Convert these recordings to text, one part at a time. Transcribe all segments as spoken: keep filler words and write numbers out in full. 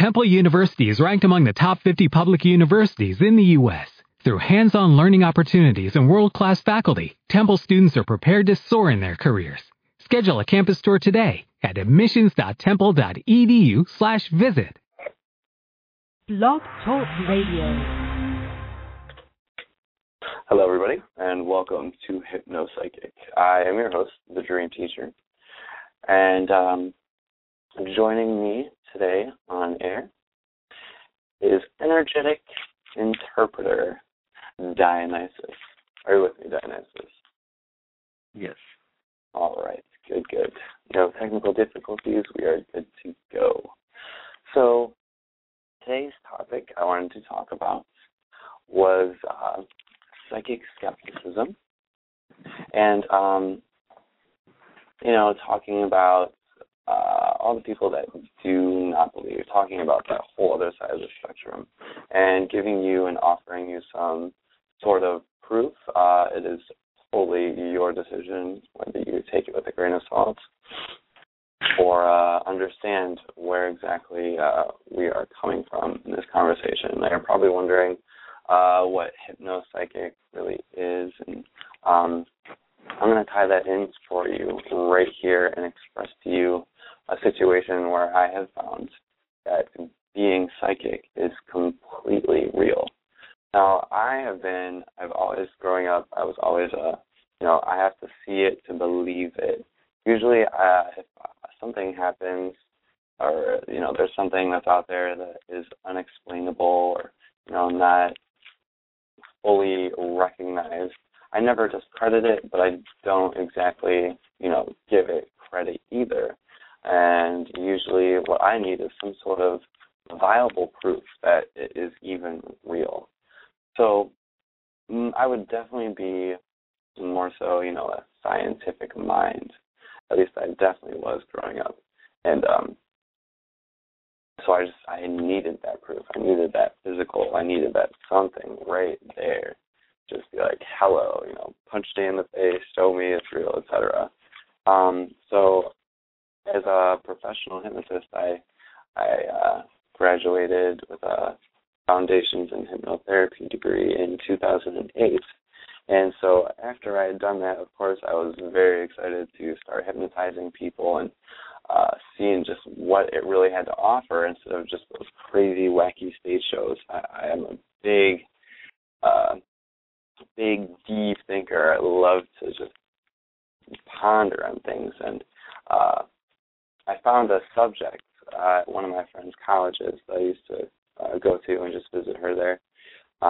Temple University is ranked among the top fifty public universities in the U S Through hands-on learning opportunities and world-class faculty, Temple students are prepared to soar in their careers. Schedule a campus tour today at admissions.temple.edu slash visit. Block Talk Radio. Hello, everybody, and welcome to Hypnopsychic. I am your host, the Dream Teacher, and um, joining me today on air is energetic interpreter Dionysus. Are you with me, Dionysus? Yes. All right. Good, good. No technical difficulties. We are good to go. So today's topic I wanted to talk about was uh, psychic skepticism. And, um, you know, talking about uh, all the people that do not believe, talking about that whole other side of the spectrum and giving you and offering you some sort of proof. Uh, it is fully your decision whether you take it with a grain of salt or uh, understand where exactly uh, we are coming from in this conversation. They're probably wondering uh, what hypnopsychic really is, and um, I'm going to tie that in for you right here and express to you a situation where I have found that being psychic is completely real. Now, I have been, I've always, growing up, I was always a, you know, I have to see it to believe it. Usually, uh, if something happens or, you know, there's something that's out there that is unexplainable or, you know, not fully recognized, I never discredit it, but I don't exactly, you know, give it credit either. And usually what I need is some sort of viable proof that it is even real. So I would definitely be more so, you know, a scientific mind. At least I definitely was growing up. And um, so I just, I needed that proof. I needed that physical. I needed that something right there. Just be like, hello, you know, punch me in the face, show me it's real, et cetera. Um, so as a professional hypnotist, I, I uh, graduated with a Foundations in Hypnotherapy degree in two thousand eight. And so after I had done that, of course, I was very excited to start hypnotizing people and uh, seeing just what it really had to offer instead of just those crazy, wacky stage shows. I, I am a big, uh, big, deep thinker. I love to just ponder on things. And uh, I found a subject uh, at one of my friend's colleges that I used to Uh, go to and just visit her there.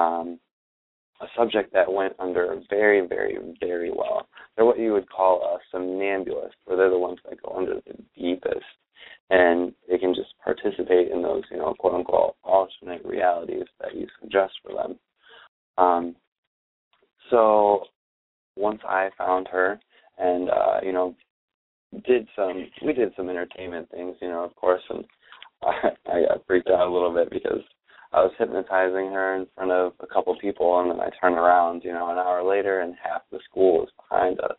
Um, a subject that went under very, very, very well. They're what you would call a somnambulist, where they're the ones that go under the deepest, and they can just participate in those, you know, quote unquote alternate realities that you suggest for them. Um, so once I found her, and uh, you know, did some, we did some entertainment things, you know, of course, and I got freaked out a little bit because I was hypnotizing her in front of a couple people, and then I turned around, you know, an hour later, and half the school was behind us.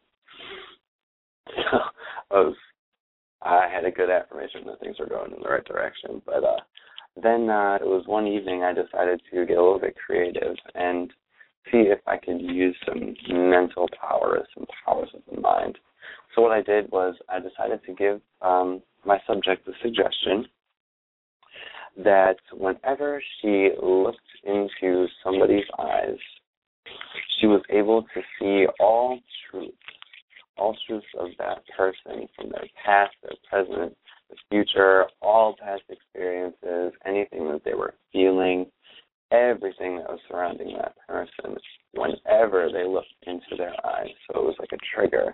So I, was, I had a good affirmation that things were going in the right direction. But uh, then uh, it was one evening I decided to get a little bit creative and see if I could use some mental powers, some powers of the mind. So what I did was I decided to give um, my subject the suggestion that whenever she looked into somebody's eyes, she was able to see all truths, all truths of that person from their past, their present, the future, all past experiences, anything that they were feeling, everything that was surrounding that person whenever they looked into their eyes. So it was like a trigger,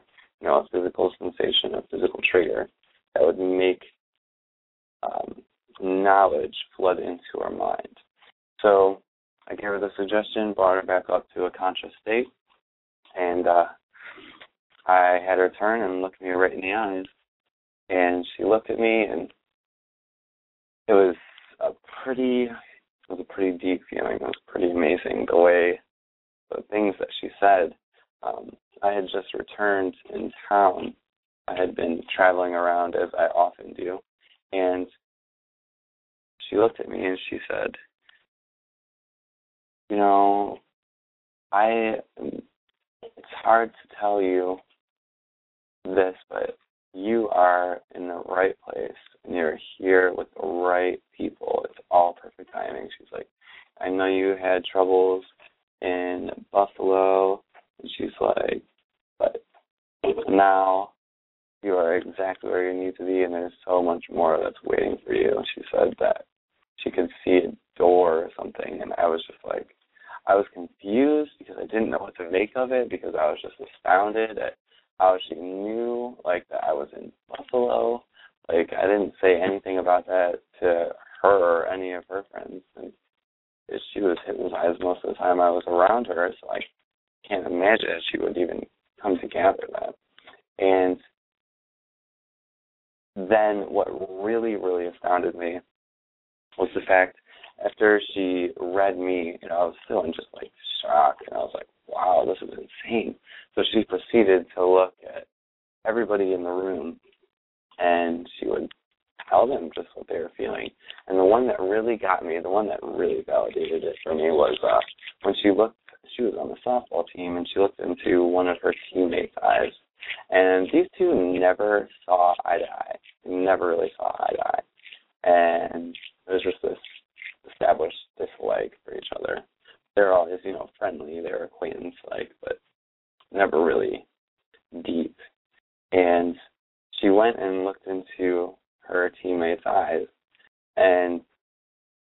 you know, a physical sensation, a physical trigger that would make um, knowledge flood into our mind. So I gave her the suggestion, brought her back up to a conscious state, and uh, I had her turn and looked me right in the eyes, and she looked at me, and it was a pretty, it was a pretty deep feeling. It was pretty amazing the way, the things that she said. Um, I had just returned in town. I had been traveling around as I often do, and she looked at me and she said, you know, I, it's hard to tell you this, but you are in the right place and you're here with the right people. It's all perfect timing. She's like, I know you had troubles in Buffalo. And she's like, but now you are exactly where you need to be, and there's so much more that's waiting for you. She said that she could see a door or something, and I was just like, I was confused because I didn't know what to make of it, because I was just astounded at how she knew, like, that I was in Buffalo. Like, I didn't say anything about that to her or any of her friends, and she was hypnotized most of the time I was around her, so I can't imagine that she would even come to gather that. And then what really, really astounded me was the fact after she read me, you know, I was still in just, like, shock, and I was like, wow, this is insane. So she proceeded to look at everybody in the room, and she would tell them just what they were feeling. And the one that really got me, the one that really validated it for me was uh, when she looked, she was on the softball team, and she looked into one of her teammates' eyes. And these two never saw eye to eye. They never really saw eye to eye. And there's just this established dislike for each other. They're always, you know, friendly. They're acquaintance-like, but never really deep. And she went and looked into her teammate's eyes, and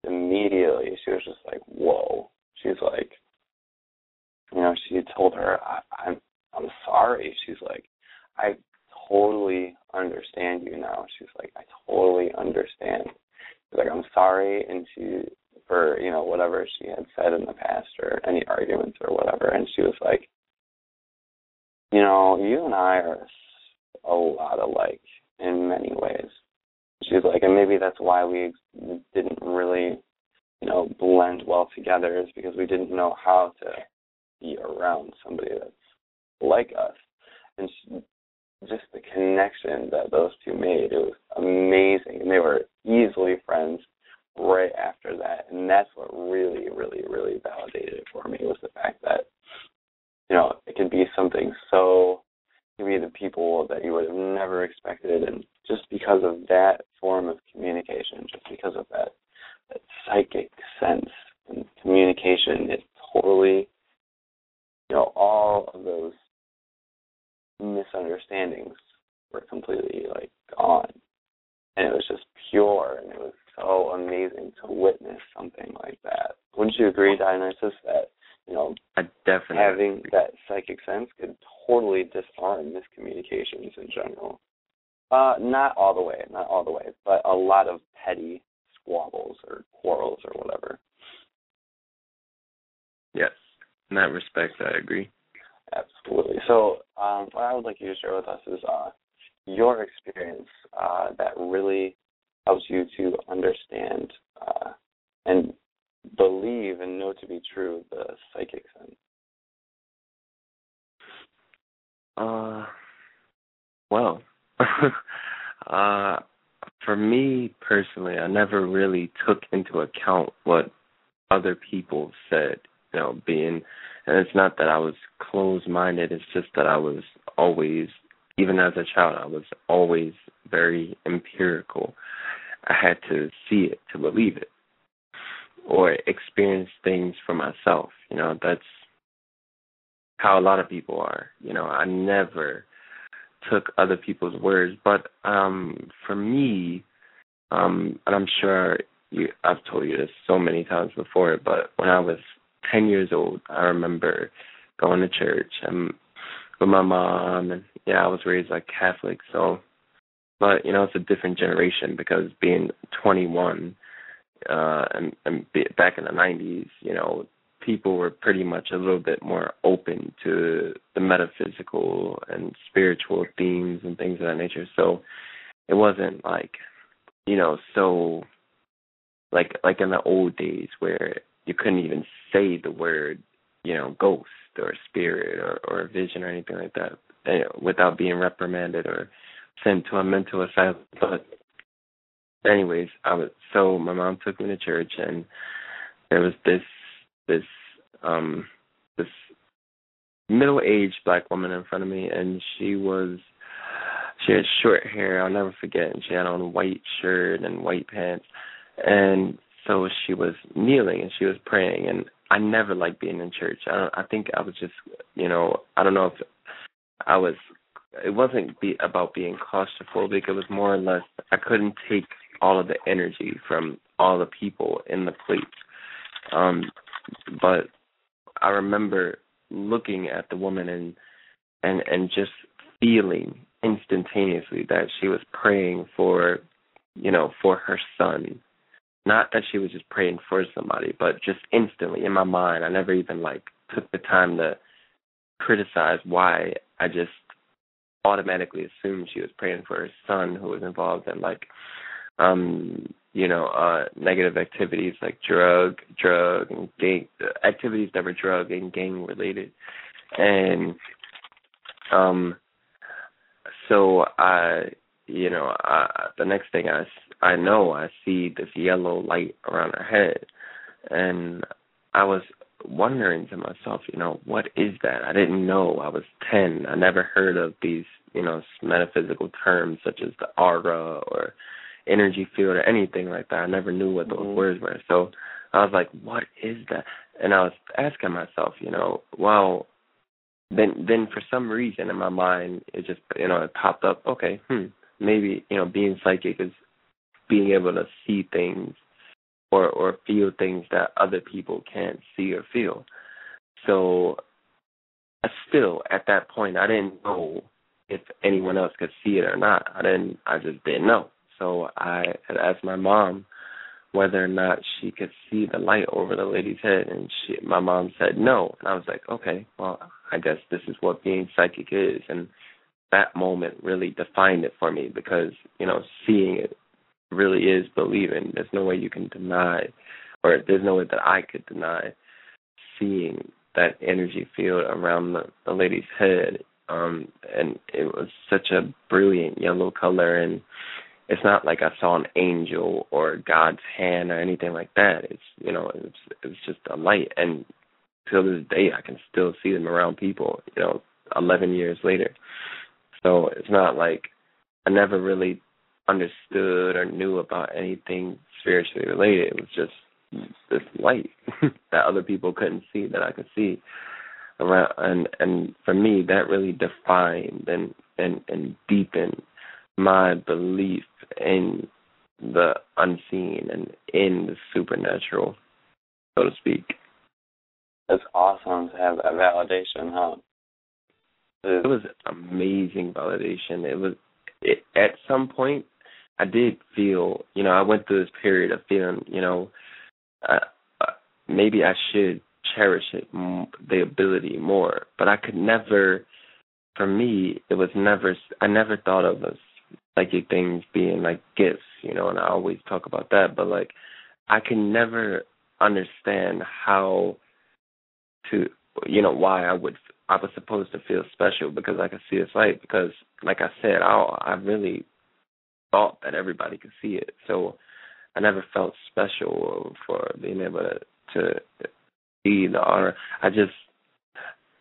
immediately she was just like, whoa. She's like, you know, she told her, I, I'm I'm sorry. She's like, I totally understand you now. She's like, I totally understand. She's like, I'm sorry, and she, for, you know, whatever she had said in the past or any arguments or whatever. And she was like, you know, you and I are a lot alike in many ways. She's like, and maybe that's why we didn't really, you know, blend well together, is because we didn't know how to be around somebody that's like us. And she, just the connection that those two made, it was amazing. And they were easily friends right after that. And that's what really, really, really validated it for me, was the fact that, you know, it could be something so, it could be the people that you would have never expected. And just because of that form of communication, just because of that, that psychic sense and communication, it totally, you know, all of those misunderstandings were completely, like, gone. And it was just pure, and it was so amazing to witness something like that. Wouldn't you agree, Dionysus, that, you know, I definitely having agree. That psychic sense could totally disarm miscommunications in general? Uh, not all the way, not all the way, but a lot of petty squabbles or quarrels or whatever. Yes, in that respect, I agree. Absolutely. So um, what I would like you to share with us is uh, your experience uh, that really helps you to understand uh, and believe and know to be true the psychic sense. Uh, well, uh, for me personally, I never really took into account what other people said, you know, being... And it's not that I was closed-minded, it's just that I was always, even as a child, I was always very empirical. I had to see it to believe it or experience things for myself. You know, that's how a lot of people are. You know, I never took other people's words. But um, for me, um, and I'm sure you, I've told you this so many times before, but when I was ten years old, I remember going to church and with my mom, and yeah, I was raised like Catholic, so, but you know, it's a different generation, because being twenty-one uh, and, and back in the nineties, you know, people were pretty much a little bit more open to the metaphysical and spiritual themes and things of that nature, so it wasn't like, you know, so like like in the old days where you couldn't even say the word, you know, ghost or spirit or, or vision or anything like that, you know, without being reprimanded or sent to a mental asylum. But anyways, I was, so my mom took me to church, and there was this this um, this middle-aged black woman in front of me, and she was she had short hair. I'll never forget. And she had on a white shirt and white pants, and so she was kneeling and she was praying. And I never liked being in church. I don't, I think I was just, you know, I don't know if I was. It wasn't be about being claustrophobic. It was more or less I couldn't take all of the energy from all the people in the place. Um, but I remember looking at the woman and and and just feeling instantaneously that she was praying for, you know, for her son. Not that she was just praying for somebody, but just instantly in my mind. I never even like took the time to criticize why. I just automatically assumed she was praying for her son, who was involved in like, um, you know, uh, negative activities like drug, drug, and gang activities that were drug and gang related, and um, so I, you know, I, the next thing I, I know I see this yellow light around her head, and I was wondering to myself, you know, what is that? I didn't know. I was ten. I never heard of these, you know, metaphysical terms such as the aura or energy field or anything like that. I never knew what those mm-hmm. words were. So I was like, what is that? And I was asking myself, you know, well, then then for some reason in my mind, it just, you know, it popped up, okay, hmm, maybe, you know, being psychic is being able to see things Or, or feel things that other people can't see or feel. So still, at that point, I didn't know if anyone else could see it or not. I didn't. I just didn't know. So I had asked my mom whether or not she could see the light over the lady's head, and she, my mom said no. And I was like, okay, well, I guess this is what being psychic is. And that moment really defined it for me because, you know, seeing it really is believing. There's no way you can deny, or there's no way that I could deny seeing that energy field around the, the lady's head. Um, and it was such a brilliant yellow color, and it's not like I saw an angel or God's hand or anything like that. It's, you know, it was, it was just a light. And till this day, I can still see them around people, you know, eleven years later. So it's not like I never really understood or knew about anything spiritually related. It was just this light that other people couldn't see that I could see around, and and for me that really defined and and, and deepened my belief in the unseen and in the supernatural, so to speak. It's awesome to have that validation, huh? It was amazing validation. It was it, at some point I did feel, you know, I went through this period of feeling, you know, uh, uh, maybe I should cherish it, m- the ability more. But I could never, for me, it was never, I never thought of those psychic things being like gifts, you know, and I always talk about that. But, like, I can never understand how to, you know, why I would, I was supposed to feel special because I could see this light. Because, like I said, I, I really thought that everybody could see it, so I never felt special for being able to, to see the honor. I just,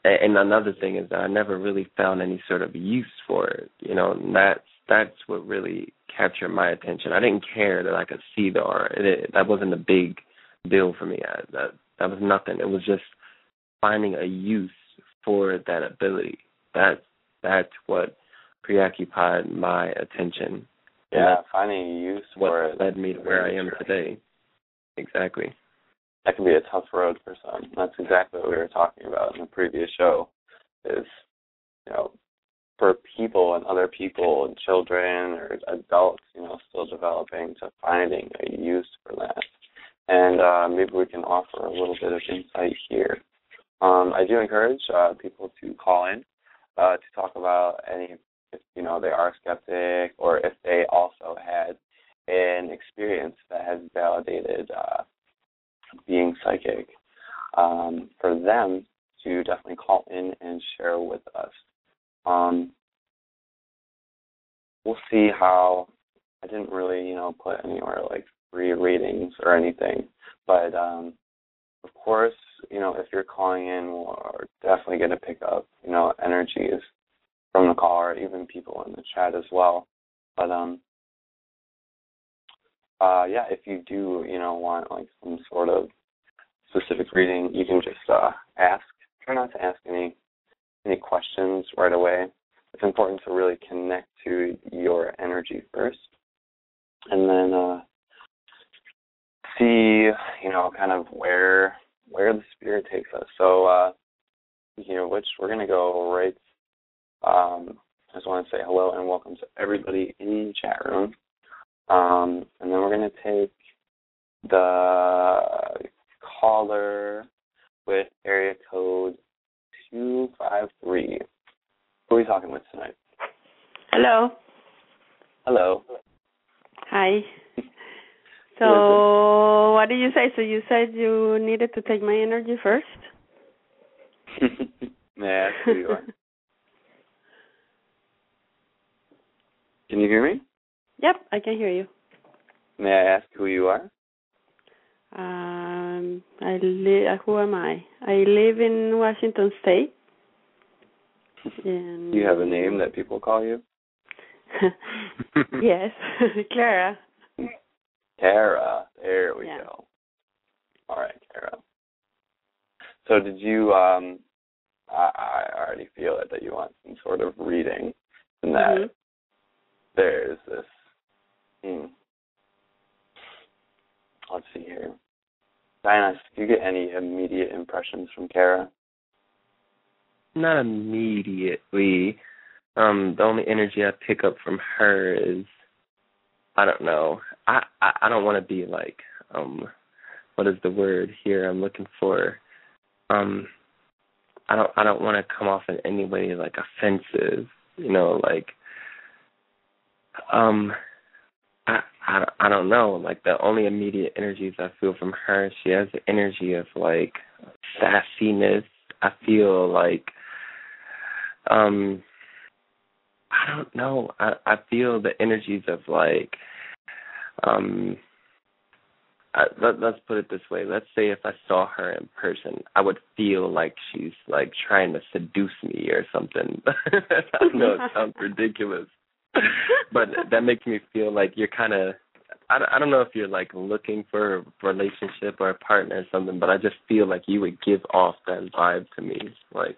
and another thing is that I never really found any sort of use for it, you know, and that's, that's what really captured my attention. I didn't care that I could see the honor. It, that wasn't a big deal for me. I, that, that was nothing. It was just finding a use for that ability. That, that's what preoccupied my attention. Yeah, finding a use for it. What led me to where I am today. Exactly. That can be a tough road for some. That's exactly what we were talking about in the previous show, is, you know, for people and other people and children or adults, you know, still developing, to finding a use for that. And uh, maybe we can offer a little bit of insight here. Um, I do encourage uh, people to call in uh, to talk about any, if, you know, they are skeptic, or if they also had an experience that has validated uh, being psychic, um, for them to definitely call in and share with us. Um, we'll see how I didn't really, you know, put anywhere like free readings or anything. But um, of course, you know, if you're calling in, we're definitely going to pick up, you know, energies from the caller, even people in the chat as well. But um, uh, yeah, if you do, you know, want like some sort of specific reading, you can just uh, ask. Try not to ask any any questions right away. It's important to really connect to your energy first, and then uh, see, you know, kind of where where the spirit takes us. So, uh, you know, which we're gonna go right. Um, I just want to say hello and welcome to everybody in the chat room, um, and then we're gonna take the caller with area code two five three. Who are we talking with tonight? Hello. Hello. Hi. So, what did you say? So you said you needed to take my energy first? Yeah, that's who you are. Can you hear me? Yep, I can hear you. May I ask who you are? Um, I li- who am I? I live in Washington State. And do you have a name that people call you? Yes, Clara. Clara, there we yeah. go. All right, Clara. So did you, um, I, I already feel it, that you want some sort of reading, and that mm-hmm. there's this, hmm. let's see here. Dionysus, do you get any immediate impressions from Clara? Not immediately. Um, the only energy I pick up from her is, I don't know. I, I, I don't want to be like, um, what is the word here I'm looking for? Um, I don't I don't want to come off in any way like offensive. You know, like, um, I, I, I don't know. Like the only immediate energies I feel from her, she has the energy of like sassiness. I feel like. Um, I don't know. I, I feel the energies of like, um, I, let, let's put it this way. Let's say if I saw her in person, I would feel like she's like trying to seduce me or something. I know it sounds ridiculous, but that makes me feel like you're kind of, I, I don't know if you're like looking for a relationship or a partner or something, but I just feel like you would give off that vibe to me. Like,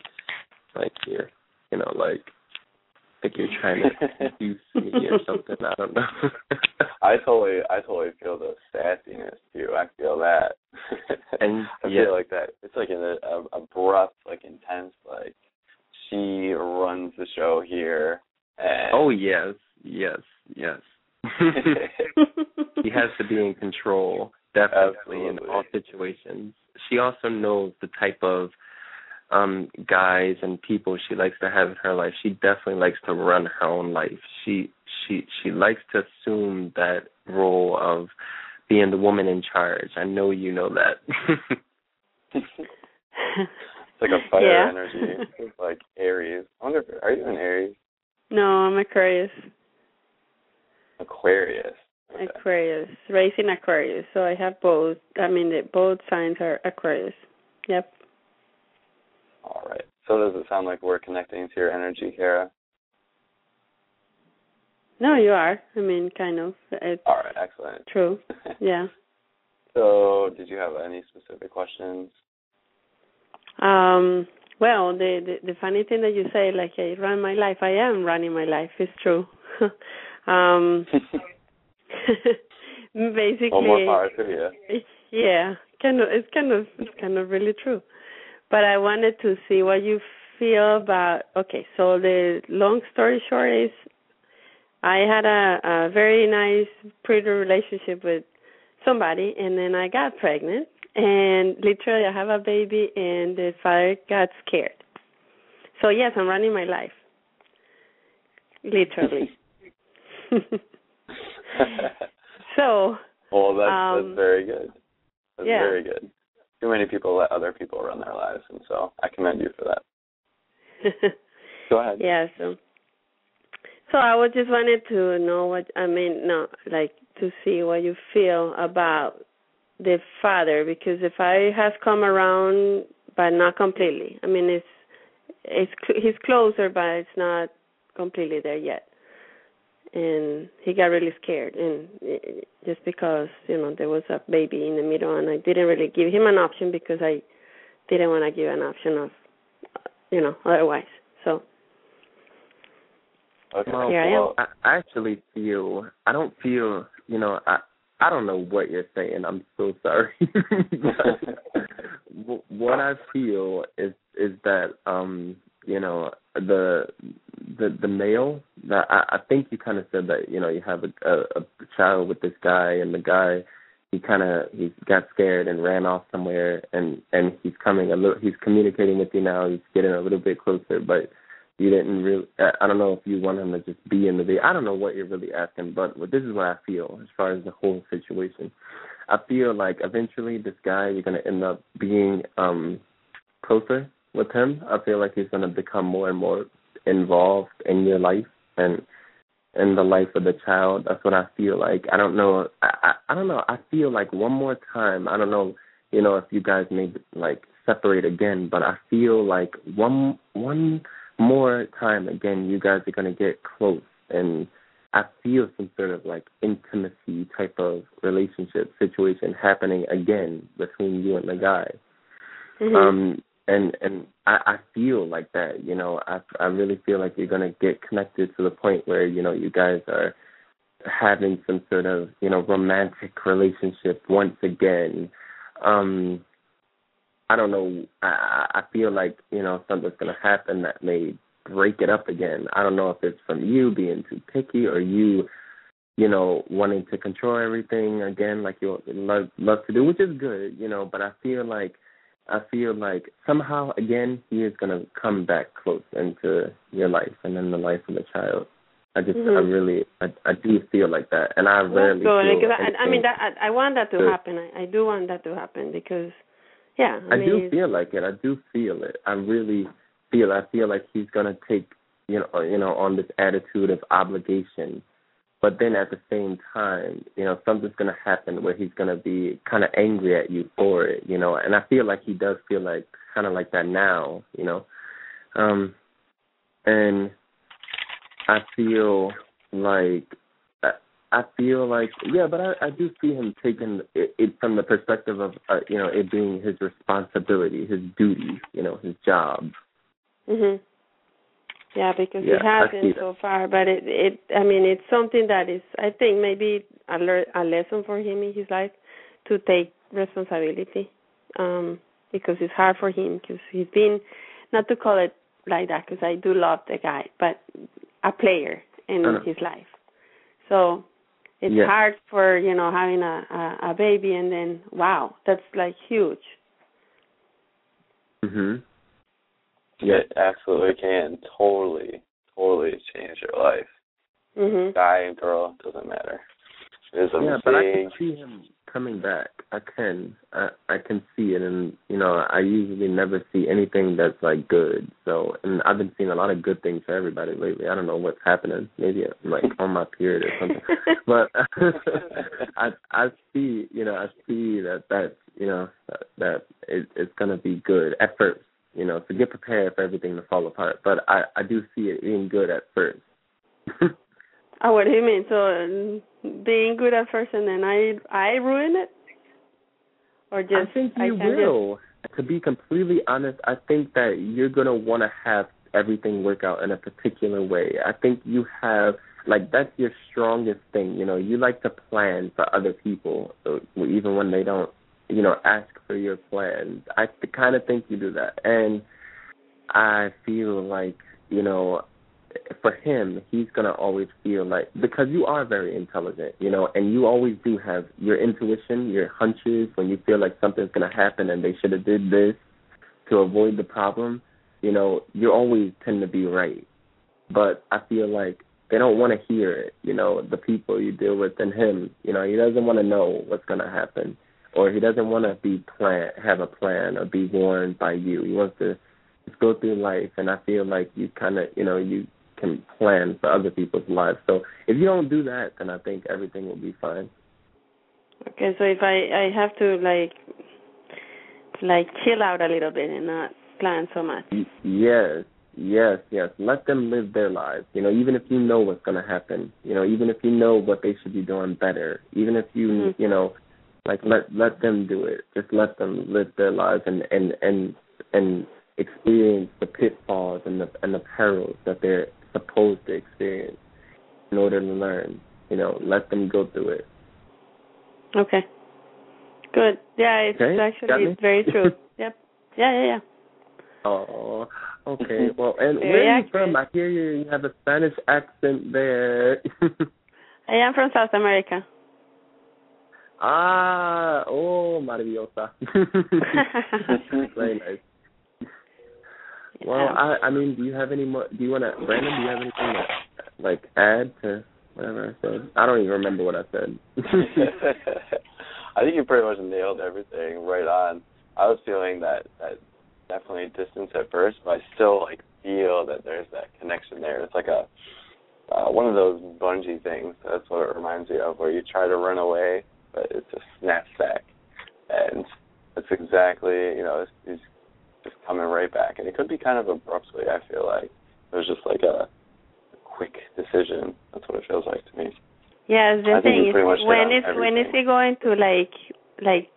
like you're, you know, like, like you're trying to seduce me or something. I don't know. I totally, I totally feel the sassiness too. I feel that. And I yeah. feel like that. It's like an abrupt, like intense, like she runs the show here. And oh yes, yes, yes. She has to be in control, definitely. Absolutely. In all situations. She also knows the type of Um, guys and people she likes to have in her life. She definitely likes to run her own life. She she she likes to assume that role of being the woman in charge. I know you know that. It's like a fire yeah. energy. It's like Aries. I wonder if, are you an Aries? No, I'm Aquarius. Aquarius. Okay. Aquarius. Raised in Aquarius. So I have both. I mean, both signs are Aquarius. Yep. All right. So does it sound like we're connecting to your energy, Kara? No, you are. I mean, kind of. It's all right. Excellent. True. Yeah. So did you have any specific questions? Um. Well, the, the, the funny thing that you say, like, I run my life. I am running my life. It's true. um. Basically. One more power to you. Yeah. Kind of. It's kind of. It's kind of really true. But I wanted to see what you feel about, okay, so the long story short is I had a, a very nice, pretty relationship with somebody, and then I got pregnant, and literally I have a baby, and the father got scared. So, yes, I'm running my life, literally. So. Well, that's, um, that's very good. That's yeah. very good. Too many people let other people run their lives, and so I commend you for that. Go ahead. Yeah, so, So I was just wanted to know what I mean, no, like to see what you feel about the father, because the father has come around, but not completely. I mean, it's it's he's closer, but it's not completely there yet. And he got really scared, and just because, you know, there was a baby in the middle, and I didn't really give him an option because I didn't want to give an option of, you know, otherwise. So okay. Well, here I am. Well, I actually feel, I don't feel, you know, I, I don't know what you're saying. I'm so sorry. What I feel is is that, um, you know, the the the male, the, I, I think you kind of said that, you know, you have a, a, a child with this guy, and the guy, he kind of, he got scared and ran off somewhere, and, and he's coming a little, he's communicating with you now, he's getting a little bit closer, but you didn't really, I don't know if you want him to just be in the video. I don't know what you're really asking, but this is what I feel as far as the whole situation. I feel like eventually this guy, you're going to end up being um, closer with him. I feel like he's going to become more and more involved in your life and in the life of the child. That's what I feel like. I don't know. I, I, I don't know. I feel like one more time, I don't know, you know, if you guys may, like, separate again, but I feel like one one more time again, you guys are going to get close, and I feel some sort of, like, intimacy type of relationship situation happening again between you and the guy. Mm-hmm. Um, and and I, I feel like that, you know. I, I really feel like you're going to get connected to the point where, you know, you guys are having some sort of, you know, romantic relationship once again. Um, I don't know. I, I feel like, you know, something's going to happen that may break it up again. I don't know if it's from you being too picky or you, you know, wanting to control everything again like you love, love to do, which is good, you know, but I feel like I feel like somehow, again, he is going to come back close into your life and then the life of the child. I just, mm-hmm. I really, I, I do feel like that. And I rarely feel anything. I, I mean, that, I, I want that to so, happen. I, I do want that to happen because, yeah. I, I mean, do feel like it. I do feel it. I really feel, I feel like he's going to take, you know, you know, on this attitude of obligation. But then at the same time, you know, something's going to happen where he's going to be kind of angry at you for it, you know. And I feel like he does feel like kind of like that now, you know. Um, and I feel like, I, I feel like, yeah, but I, I do see him taking it, it from the perspective of, uh, you know, it being his responsibility, his duty, you know, his job. Mm-hmm. Yeah, because yeah, it hasn't so far, but it, it, I mean, it's something that is, I think, maybe a, le- a lesson for him in his life to take responsibility, um, because it's hard for him, because he's been, not to call it like that, because I do love the guy, but a player in uh-huh. his life. So it's yeah. hard for, you know, having a, a, a baby and then, wow, that's like huge. Mm-hmm. Yeah, it absolutely can totally, totally change your life. Mm-hmm. Guy, girl, doesn't matter. It's yeah, amazing. But I can see him coming back. I can, I, I can see it, and you know, I usually never see anything that's like good. So, and I've been seeing a lot of good things for everybody lately. I don't know what's happening. Maybe I'm like on my period or something. But I, I see, you know, I see that that you know that, that it, it's gonna be good at first. You know, so get prepared for everything to fall apart. But I, I do see it being good at first. Oh, what do you mean? So being good at first and then I I ruin it? Or just I think you I will. Just... To be completely honest, I think that you're going to want to have everything work out in a particular way. I think you have, like, that's your strongest thing. You know, you like to plan for other people, even when they don't, you know, ask for your plans. I kind of think you do that. And I feel like, you know, for him, he's going to always feel like, because you are very intelligent, you know, and you always do have your intuition, your hunches, when you feel like something's going to happen and they should have did this to avoid the problem, you know, you always tend to be right. But I feel like they don't want to hear it, you know, the people you deal with and him, you know, he doesn't want to know what's going to happen. Or he doesn't want to be plan, have a plan or be warned by you. He wants to just go through life, and I feel like you kind of, you know, you can plan for other people's lives. So if you don't do that, then I think everything will be fine. Okay, so if I, I have to, like, like chill out a little bit and not plan so much. Yes, yes, yes. Let them live their lives. You know, even if you know what's going to happen, you know, even if you know what they should be doing better, even if you, mm-hmm. you know, like, let let them do it. Just let them live their lives and, and, and, and experience the pitfalls and the, and the perils that they're supposed to experience in order to learn. You know, let them go through it. Okay. Good. Yeah, it's okay. actually it's very true. Yep. Yeah, yeah, yeah. Oh, okay. Well, and where are you from? I hear you, you have a Spanish accent there. I am from South America. Ah, oh, maravillosa. Very nice. Yeah. Well, I, I mean, do you have any more? Do you want to, Brandon, do you have anything to, like, add to whatever I said? I don't even remember what I said. I think you pretty much nailed everything right on. I was feeling that, that definitely distance at first, but I still, like, feel that there's that connection there. It's like a uh, one of those bungee things. That's what it reminds me of, where you try to run away, but it's a snapback. And it's exactly, you know, it's, it's just coming right back. And it could be kind of abruptly, I feel like. It was just like a quick decision. That's what it feels like to me. Yeah, the thing is, when is everything. when is he going to like like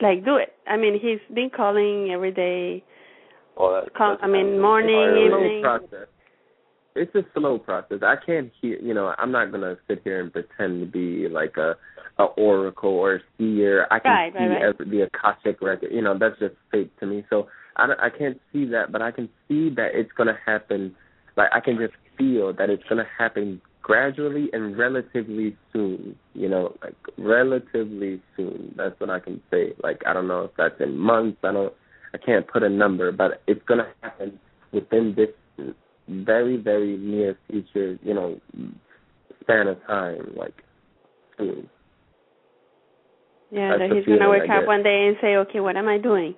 like do it? I mean, he's been calling every day. Well, that's, call, that's I mean, morning, evening. Process. It's a slow process. I can't hear. You know, I'm not gonna sit here and pretend to be like a, a oracle or a seer. I can right, see right, right. Every, the Akashic record. You know, that's just fake to me. So I I can't see that, but I can see that it's gonna happen. Like I can just feel that it's gonna happen. Gradually and relatively soon, you know, like relatively soon. That's what I can say. Like, I don't know if that's in months. I don't, I can't put a number, but it's going to happen within this very, very near future, you know, span of time, like soon. Yeah, that he's going to wake up one day and say, okay, what am I doing?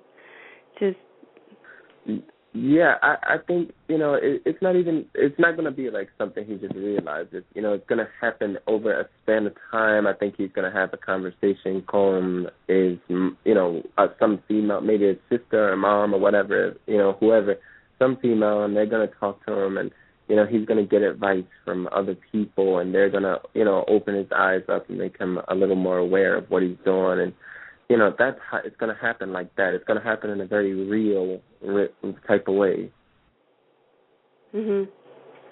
Just... Yeah, I, I think, you know, it, it's not even, it's not going to be like something he just realizes. You know, it's going to happen over a span of time. I think he's going to have a conversation, calling his, you know, uh, some female, maybe his sister or mom or whatever, you know, whoever, some female, and they're going to talk to him, and, you know, he's going to get advice from other people, and they're going to, you know, open his eyes up and make him a little more aware of what he's doing. And, you know, that's how it's going to happen like that. It's going to happen in a very real re- type of way. Mhm.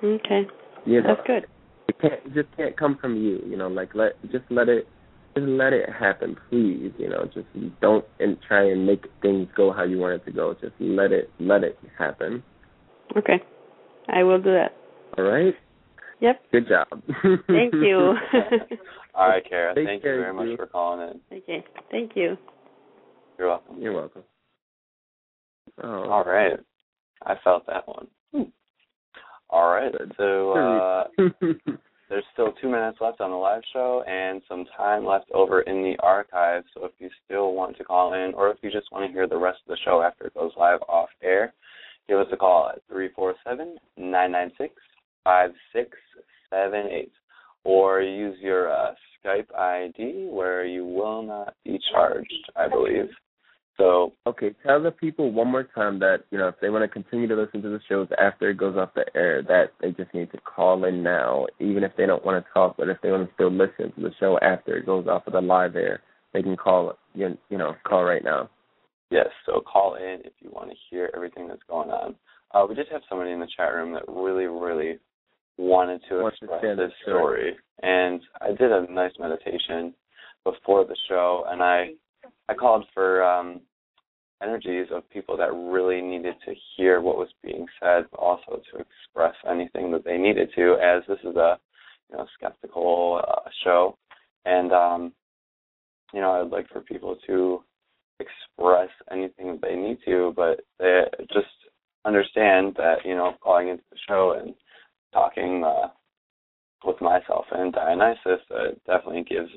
Okay. Yeah, that's good. It can't it just can't come from you, you know. Like let just let it just let it happen, please. You know, just don't and try and make things go how you want it to go. Just let it let it happen. Okay, I will do that. All right. Yep. Good job. Thank you. All right, Kara. Take thank care, you very much you. for calling in. Okay. Thank you. You're welcome. You're welcome. Oh. All right. I felt that one. Hmm. All right. So uh, there's still two minutes left on the live show and some time left over in the archive. So if you still want to call in or if you just want to hear the rest of the show after it goes live off air, give us a call at three four seven, nine nine six, five six seven eight, or use your uh, Skype I D where you will not be charged, I believe. So okay, tell the people one more time that, you know, if they want to continue to listen to the shows after it goes off the air, that they just need to call in now, even if they don't want to talk, but if they want to still listen to the show after it goes off of the live air, they can call, you know, call right now. Yes, so call in if you want to hear everything that's going on. Uh, we just have somebody in the chat room that really, really wanted to express this story. And I did a nice meditation before the show, and I I called for um, energies of people that really needed to hear what was being said, but also to express anything that they needed to, as this is a you know skeptical uh, show. And, um, you know, I'd like for people to express anything that they need to, but they just understand that, you know, calling into the show and talking uh, with myself and Dionysus uh, definitely gives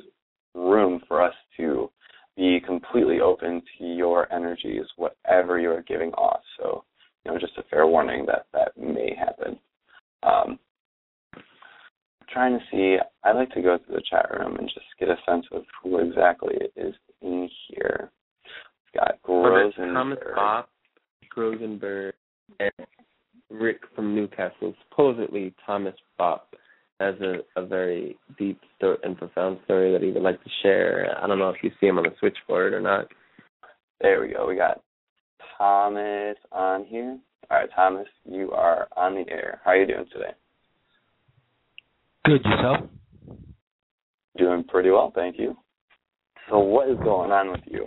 room for us to be completely open to your energies, whatever you are giving off. So, you know, just a fair warning that that may happen. Um, trying to see, I like to go through the chat room and just get a sense of who exactly is in here. We've got Grosenberg. Thomas Bopp, Grosenberg, and Rick from Newcastle. Supposedly Thomas Bopp has a, a very deep story and profound story that he would like to share. I don't know if you see him on the switchboard or not. There we go. We got Thomas on here. All right, Thomas, you are on the air. How are you doing today? Good, yourself? Doing pretty well, thank you. So what is going on with you?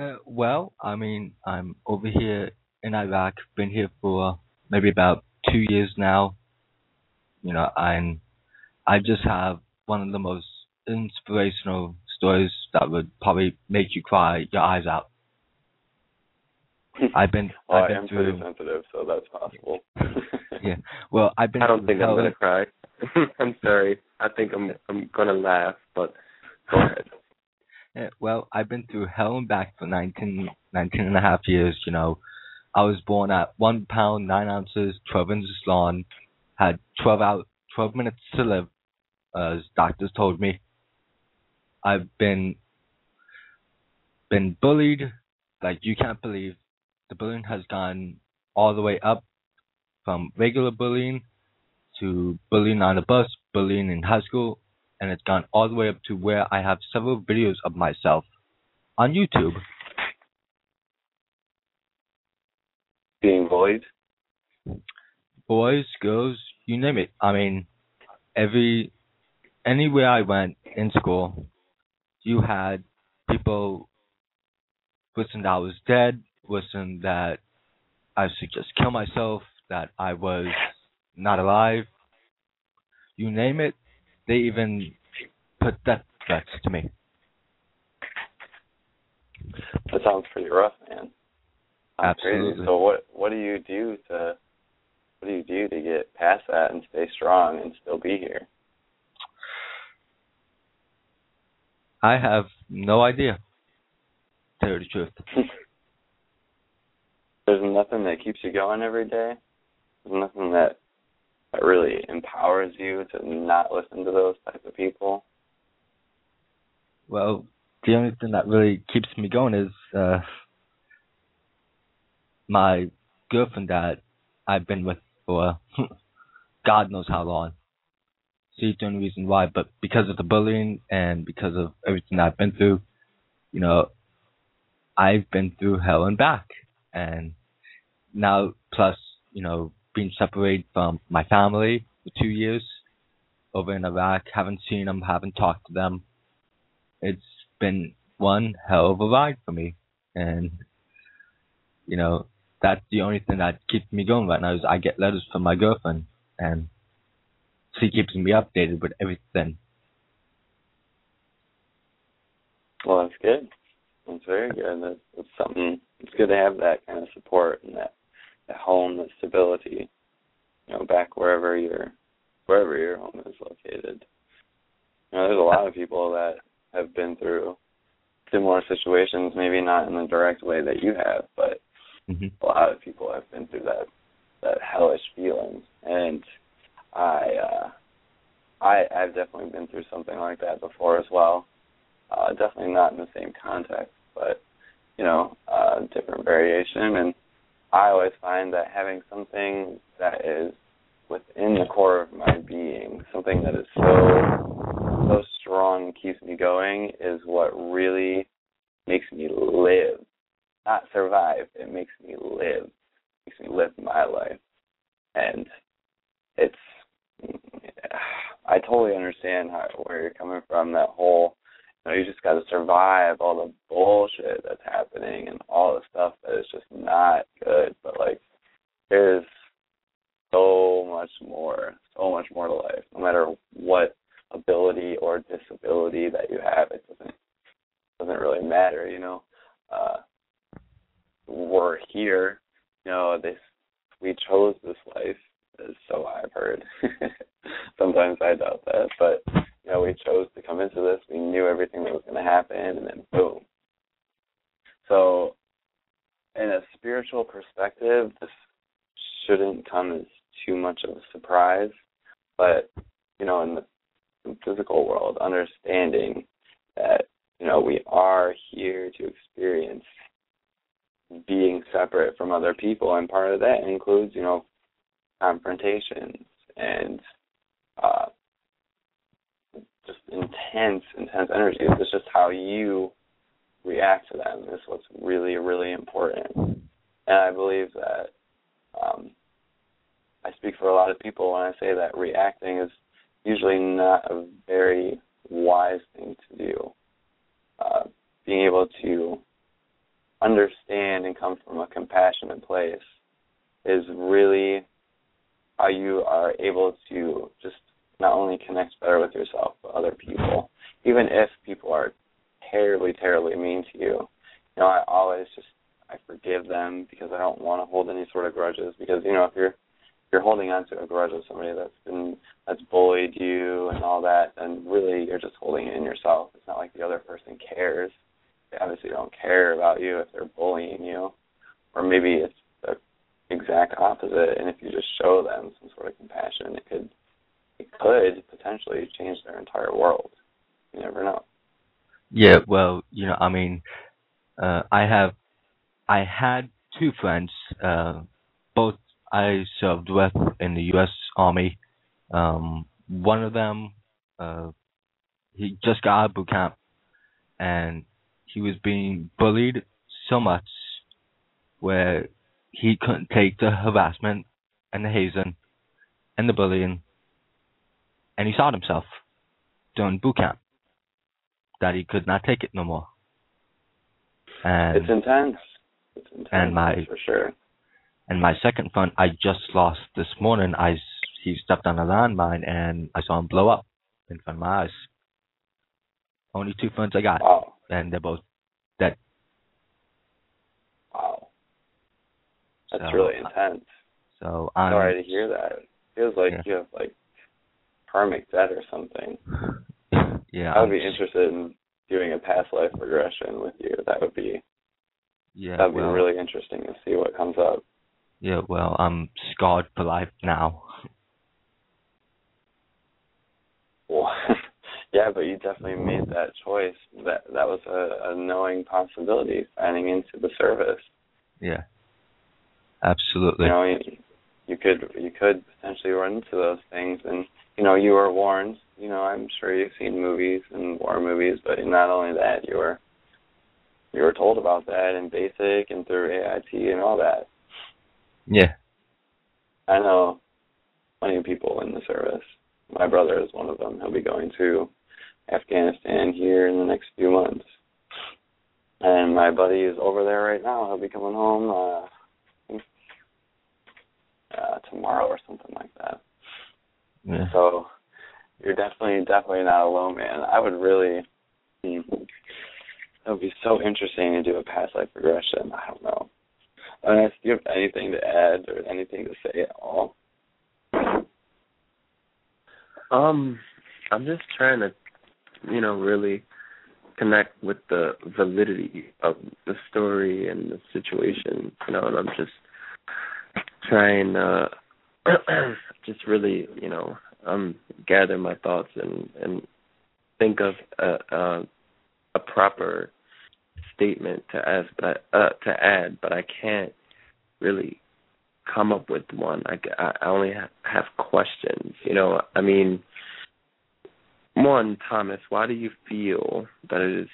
Uh, well, I mean, I'm over here in Iraq. Been here for maybe about two years now. You know, I'm, I just have one of the most inspirational stories that would probably make you cry your eyes out. I've been, well, I've been I am through, pretty sensitive, so that's possible. Yeah. Well, I've been. I don't think I'm going to cry. I'm sorry. I think I'm I'm gonna laugh, but go ahead. Yeah, well, I've been through hell and back for nineteen, nineteen and a half years, you know. I was born at one pound, nine ounces, twelve inches long, had twelve out twelve minutes to live, as doctors told me. I've been been bullied like you can't believe. The bullying has gone all the way up from regular bullying to bullying on the bus, bullying in high school, and it's gone all the way up to where I have several videos of myself on YouTube. Being bullied? Boys, girls, you name it. I mean, every anywhere I went in school, you had people wishing that I was dead, wishing that I should just kill myself, that I was not alive. You name it, they even put death threats to me. That sounds pretty rough, man. That's absolutely crazy. So what what do you do to what do you do to get past that and stay strong and still be here? I have no idea, to tell you the truth. There's nothing that keeps you going every day. There's nothing that that really empowers you to not listen to those type of people? Well, the only thing that really keeps me going is uh, my girlfriend that I've been with for God knows how long. She's the only reason why, but because of the bullying and because of everything I've been through, you know, I've been through hell and back. And now, plus, you know, being separated from my family for two years over in Iraq, haven't seen them, haven't talked to them. It's been one hell of a ride for me. And, you know, that's the only thing that keeps me going right now is I get letters from my girlfriend, and she keeps me updated with everything. Well, that's good. That's very good. That's, that's something. It's good to have that kind of support and that, that home, that stability, you know, back wherever your wherever your home is located. You know, there's a lot of people that have been through similar situations, maybe not in the direct way that you have, but mm-hmm. a lot of people have been through that that hellish feeling. And I, uh, I I've definitely been through something like that before as well. Uh, definitely not in the same context, but, you know, uh, different variation. And I always find that having something that is within the core of my being, something that is so, so strong and keeps me going is what really makes me live. Not survive, it makes me live. It makes me live my life. And it's, I totally understand how, where you're coming from, that whole, you know, you just got to survive all the bullshit that's happening and all the stuff that is just not good. But, like, there's so much more, so much more to life. No matter what ability or disability that you have, it doesn't doesn't really matter, you know. Uh, we're here. You know, this, we chose this life, is so I've heard. Sometimes I doubt that, but... you know, we chose to come into this. We knew everything that was going to happen, and then boom. So, in a spiritual perspective, this shouldn't come as too much of a surprise, but you know, in the, in the physical world, understanding that, you know, we are here to experience being separate from other people, and part of that includes, you know, confrontations and uh, just intense, intense energies. It's just how you react to them is what's really, really important. And I believe that um, I speak for a lot of people when I say that reacting is usually not a very wise thing to do. Uh, being able to understand and come from a compassionate place is really how you are able to just not only connect better with yourself but other people. Even if people are terribly, terribly mean to you, you know, I always just, I forgive them because I don't want to hold any sort of grudges, because, you know, if you're you're holding on to a grudge of somebody that's been, that's bullied you and all that, and really you're just holding it in yourself. It's not like the other person cares. They obviously don't care about you if they're bullying you. Or maybe it's the exact opposite, and if you just show them some sort of compassion, it could it could potentially change their entire world. You never know. Yeah, well, you know, I mean, uh, I have, I had two friends, uh, both I served with in the U S Army. Um, one of them, uh, he just got out of boot camp, and he was being bullied so much where he couldn't take the harassment and the hazing and the bullying, and he shot himself during boot camp, that he could not take it no more. And it's intense. It's intense, and my, for sure. And my second friend, I just lost this morning. I, he stepped on a landmine, and I saw him blow up in front of my eyes. Only two friends I got. Wow. And they're both dead. Wow. That's so, really intense. So I'm sorry to hear that. It feels like yeah. you have, like, karmic debt or something. Yeah, I would be just interested in doing a past life regression with you. That would be, yeah, that would well, be really interesting to see what comes up. Yeah, well, I'm scarred for life now. Well, yeah, but you definitely made that choice. That that was a, a knowing possibility, signing into the service. Yeah, absolutely. You know, you, you could you could potentially run into those things, and you know, you were warned. You know, I'm sure you've seen movies and war movies, but not only that, you were you were told about that in BASIC and through A I T and all that. Yeah. I know plenty of people in the service. My brother is one of them. He'll be going to Afghanistan here in the next few months. And my buddy is over there right now. He'll be coming home uh, I think, uh, tomorrow or something like that. Yeah. So you're definitely, definitely not alone, man. I would really, it would be so interesting to do a past life regression. I don't know. Unless you have anything to add or anything to say at all. Um, I'm just trying to, you know, really connect with the validity of the story and the situation, you know, and I'm just trying to uh, just really, you know, um, gather my thoughts and, and think of a, a, a proper statement to ask, but I, uh, to add, but I can't really come up with one. I, I only ha- have questions, you know. I mean, one, Thomas, why do you feel that it is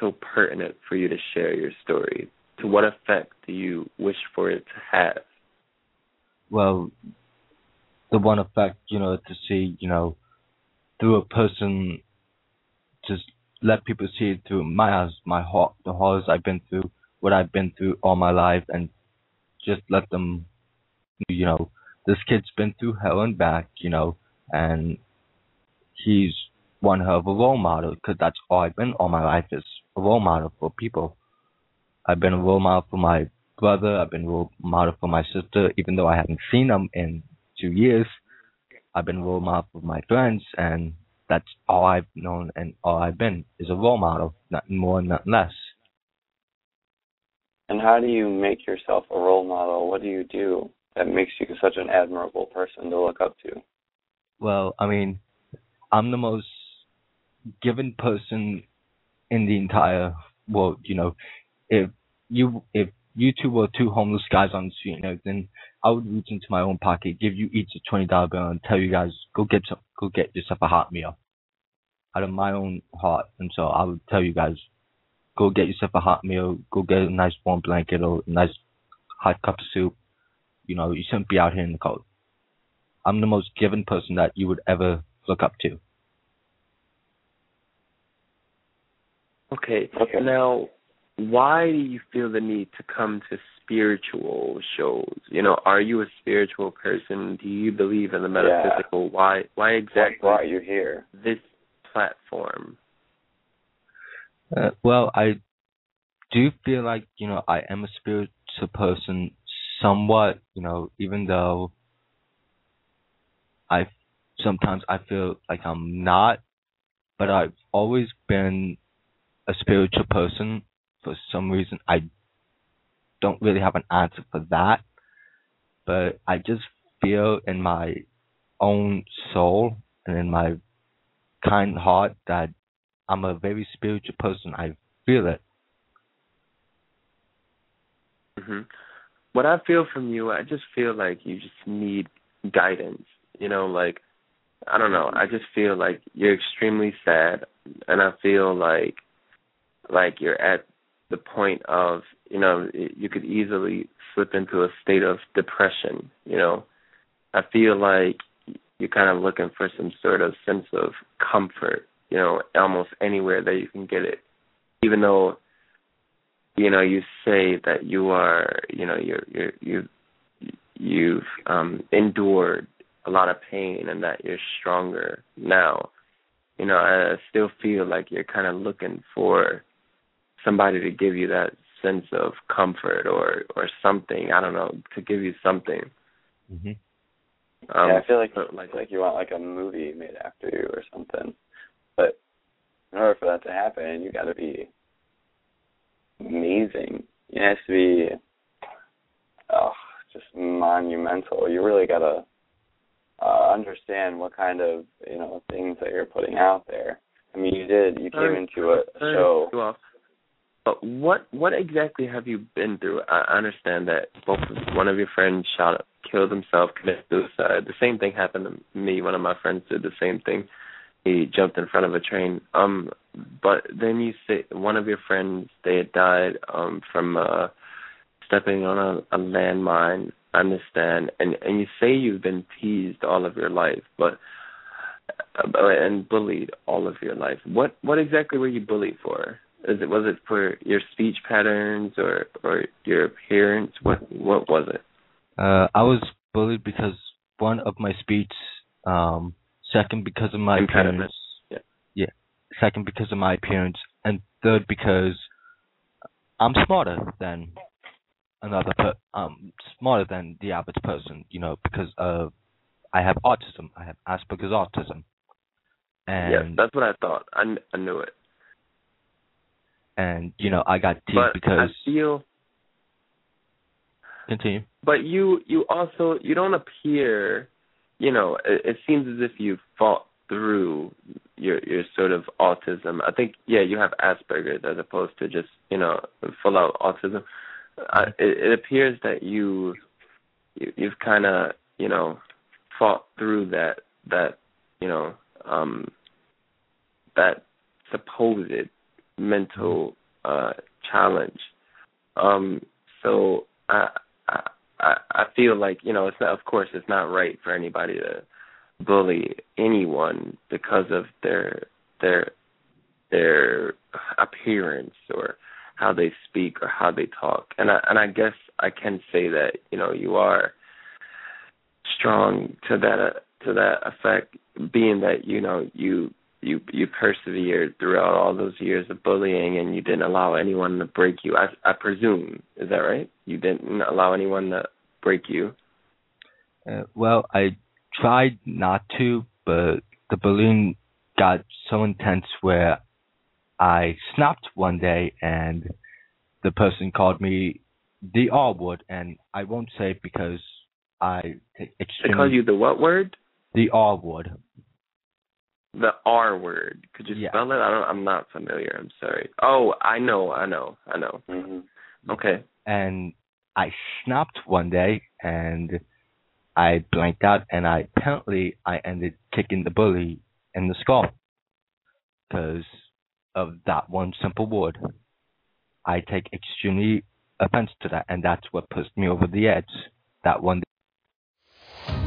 so pertinent for you to share your story? To what effect do you wish for it to have? Well, the one effect, you know, to see, you know, through a person, just let people see it through my eyes, my heart, the horrors I've been through, what I've been through all my life, and just let them, you know, this kid's been through hell and back, you know, and he's one hell of a role model, because that's all I've been all my life, is a role model for people. I've been a role model for my brother, I've been a role model for my sister, even though I haven't seen them in two years, I've been a role model for my friends, and that's all I've known and all I've been is a role model, nothing more, nothing less. And how do you make yourself a role model? What do you do that makes you such an admirable person to look up to? Well, I mean, I'm the most given person in the entire world. You know, if you if you two were two homeless guys on the street and everything, I would reach into my own pocket, give you each a twenty dollar bill, and tell you guys, go get some, go get yourself a hot meal out of my own heart. And so I would tell you guys, go get yourself a hot meal, go get a nice warm blanket or a nice hot cup of soup. You know, you shouldn't be out here in the cold. I'm the most given person that you would ever look up to. Okay. okay. Now, why do you feel the need to come to spiritual shows? You know, are you a spiritual person? Do you believe in the metaphysical? Yeah. Why Why exactly why are you here? This platform? Uh, well, I do feel like, you know, I am a spiritual person somewhat, you know, even though I sometimes I feel like I'm not, but I've always been a spiritual person. For some reason, I don't really have an answer for that, but I just feel in my own soul and in my kind heart that I'm a very spiritual person. I feel it. Mm-hmm. What I feel from you, I just feel like you just need guidance. You know, like, I don't know. I just feel like you're extremely sad, and I feel like like you're at the point of, you know, you could easily slip into a state of depression, you know. I feel like you're kind of looking for some sort of sense of comfort, you know, almost anywhere that you can get it. Even though, you know, you say that you are, you know, you're, you're, you've, you've um, endured a lot of pain and that you're stronger now. You know, I still feel like you're kind of looking for somebody to give you that sense of comfort or, or something. I don't know, to give you something. Mm-hmm. Um, yeah, I feel like so, like like you want like a movie made after you or something. But in order for that to happen, you got to be amazing. It has to be oh, just monumental. You really got to Uh, understand what kind of, you know, things that you're putting out there. I mean, you did. You came into a show. Well, but what what exactly have you been through? I understand that both one of your friends shot, killed himself, committed suicide. The same thing happened to me. One of my friends did the same thing. He jumped in front of a train. Um, but then you say one of your friends, they had died um from uh, stepping on a, a landmine. Understand, and and you say you've been teased all of your life, but and bullied all of your life. What what exactly were you bullied for? Is it was it for your speech patterns or, or your appearance? What what was it? Uh, I was bullied because one of my speech, um, second because of my impediment. appearance, yeah. yeah, second because of my appearance, and third because I'm smarter than. Another per, um smarter than the average person, you know, because uh, I have autism. I have Asperger's autism. And yes, that's what I thought. I, kn- I knew it. And you know, I got teased but because. I feel. Continue. But you, you also, you don't appear. You know, it, it seems as if you fought through your your sort of autism. I think, yeah, you have Asperger's as opposed to just, you know, full out autism. I, it appears that you, you you've kind of, you know, fought through that, that you know, um, that supposed mental uh, challenge. Um, so I, I I feel like, you know, it's not, of course it's not right for anybody to bully anyone because of their their their appearance or how they speak or how they talk. And I, and I guess I can say that, you know, you are strong to that uh, to that effect, being that, you know, you, you you persevered throughout all those years of bullying and you didn't allow anyone to break you. I, I presume, is that right? You didn't allow anyone to break you? Uh, well, I tried not to, but the bullying got so intense where I snapped one day, and the person called me the R word, and I won't say it because I... They called you the what word? The R word. The R word. Could you yeah. spell it? I don't, I'm not familiar. I'm sorry. Oh, I know, I know, I know. Mm-hmm. Okay. And I snapped one day, and I blanked out, and I apparently I ended kicking the bully in the skull because of that one simple word. I take extremely offense to that, and that's what pushed me over the edge that one day.